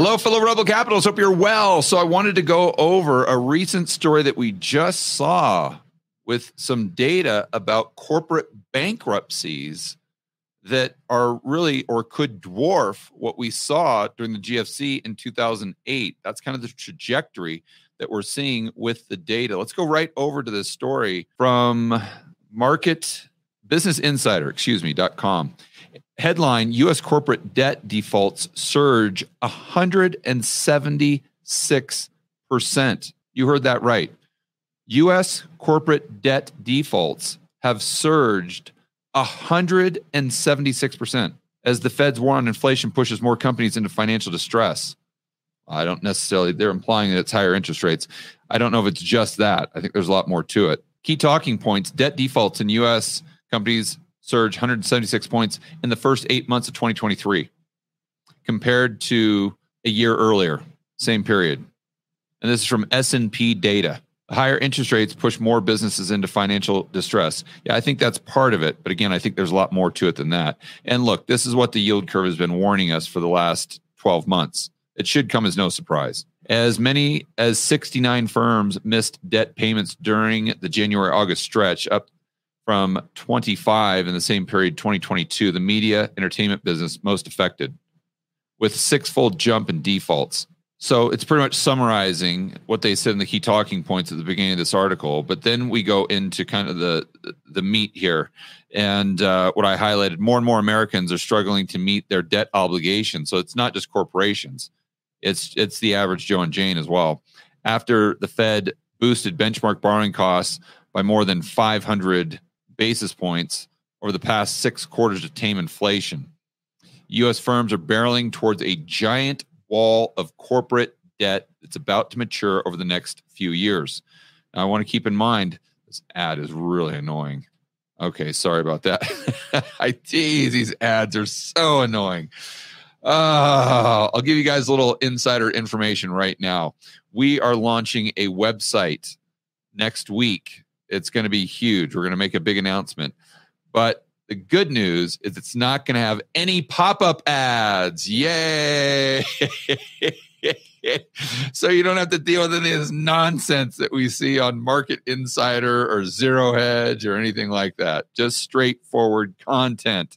Hello, fellow Rebel Capitalists. Hope you're well. So I wanted to go over a recent story that we just saw with some data about corporate bankruptcies that are really or could dwarf what we saw during the GFC in 2008. That's kind of the trajectory that we're seeing with the data. Let's go right over to this story from Business Insider, .com. Headline, U.S. corporate debt defaults surge 176%. You heard that right. U.S. corporate debt defaults have surged 176% as the Fed's war on inflation pushes more companies into financial distress. I don't necessarily, they're implying that it's higher interest rates. I don't know if it's just that. I think there's a lot more to it. Key talking points, debt defaults in U.S. companies surge 176 points in the first 8 months of 2023 compared to a year earlier, same period. And this is from S&P data. Higher interest rates push more businesses into financial distress. Yeah, I think that's part of it. But again, I think there's a lot more to it than that. And look, this is what the yield curve has been warning us for the last 12 months. It should come as no surprise. As many as 69 firms missed debt payments during the January-August stretch, up from 25 in the same period, 2022, the media entertainment business most affected, with a six-fold jump in defaults. So it's pretty much summarizing what they said in the key talking points at the beginning of this article. But then we go into kind of the meat here. And what I highlighted, more and more Americans are struggling to meet their debt obligations. So it's not just corporations. It's the average Joe and Jane as well. After the Fed boosted benchmark borrowing costs by more than 500 basis points over the past 6 quarters to tame inflation. U.S. firms are barreling towards a giant wall of corporate debt that's about to mature over the next few years. Now, I want to keep in mind, this ad is really annoying. Okay, sorry about that. Geez, these ads are so annoying. I'll give you guys a little insider information right now. We are launching a website next week. It's going to be huge. We're going to make a big announcement. But the good news is it's not going to have any pop-up ads. Yay! So you don't have to deal with any of this nonsense that we see on Market Insider or Zero Hedge or anything like that. Just straightforward content.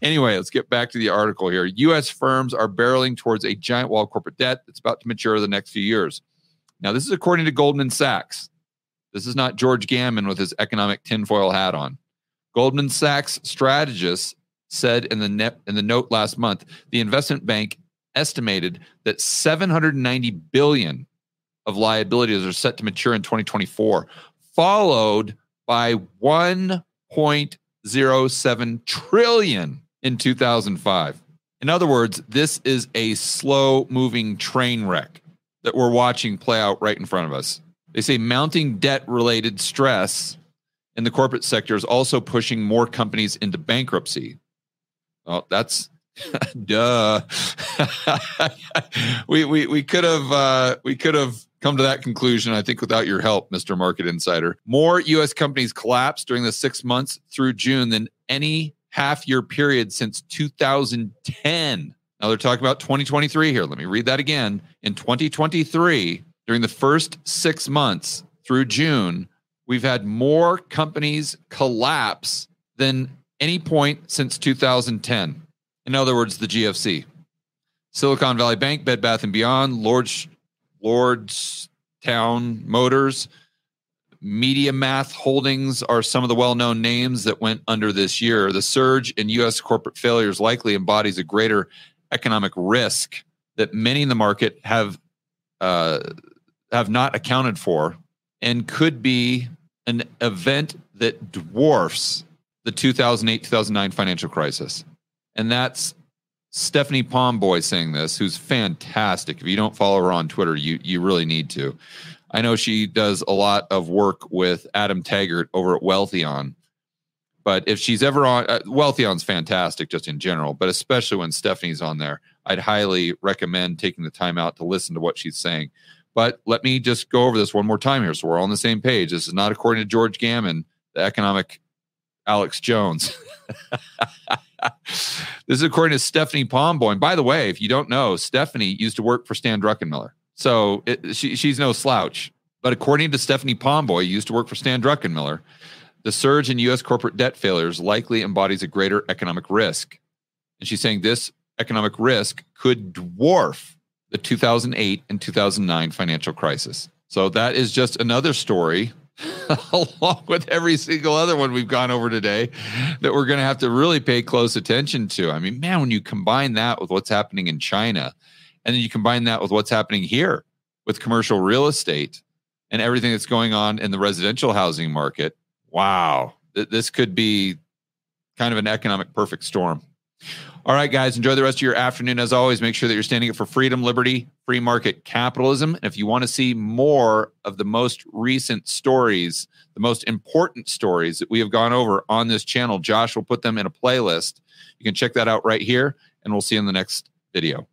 Anyway, let's get back to the article here. U.S. firms are barreling towards a giant wall of corporate debt that's about to mature the next few years. Now, this is according to Goldman Sachs. This is not George Gammon with his economic tinfoil hat on. Goldman Sachs strategists said in the note last month, the investment bank estimated that $790 billion of liabilities are set to mature in 2024, followed by $1.07 trillion in 2005. In other words, this is a slow-moving train wreck that we're watching play out right in front of us. They say mounting debt-related stress in the corporate sector is also pushing more companies into bankruptcy. Oh, that's duh. We could have come to that conclusion, I think, without your help, Mr. Market Insider. More U.S. companies collapsed during the 6 months through June than any half-year period since 2010. Now, they're talking about 2023 here. Let me read that again. In 2023, during the first 6 months through June, We've had more companies collapse than any point since 2010. In other words, the GFC. Silicon Valley Bank, Bed Bath & Beyond, Lordstown Motors, MediaMath Holdings are some of the well-known names that went under this year. The surge in U.S. corporate failures likely embodies a greater economic risk that many in the market have not accounted for, and could be an event that dwarfs the 2008-2009 financial crisis. And that's Stephanie Pomboy saying this, who's fantastic. If you don't follow her on Twitter, you really need to. I know she does a lot of work with Adam Taggart over at Wealthion. But if she's ever on, Wealthion's fantastic just in general, but especially when Stephanie's on there, I'd highly recommend taking the time out to listen to what she's saying. But let me just go over this one more time here so we're all on the same page. This is not according to George Gammon, the economic Alex Jones. This is according to Stephanie Pomboy. And by the way, if you don't know, Stephanie used to work for Stan Druckenmiller. So she's no slouch. But according to Stephanie Pomboy, used to work for Stan Druckenmiller, the surge in U.S. corporate debt failures likely embodies a greater economic risk. And she's saying this economic risk could dwarf the 2008 and 2009 financial crisis. So that is just another story, along with every single other one we've gone over today, that we're going to have to really pay close attention to. I mean, man, when you combine that with what's happening in China, and then you combine that with what's happening here with commercial real estate and everything that's going on in the residential housing market, wow, this could be kind of an economic perfect storm. All right, guys, enjoy the rest of your afternoon. As always, make sure that you're standing up for freedom, liberty, free market capitalism. And if you want to see more of the most recent stories, the most important stories that we have gone over on this channel, Josh will put them in a playlist. You can check that out right here, and we'll see you in the next video.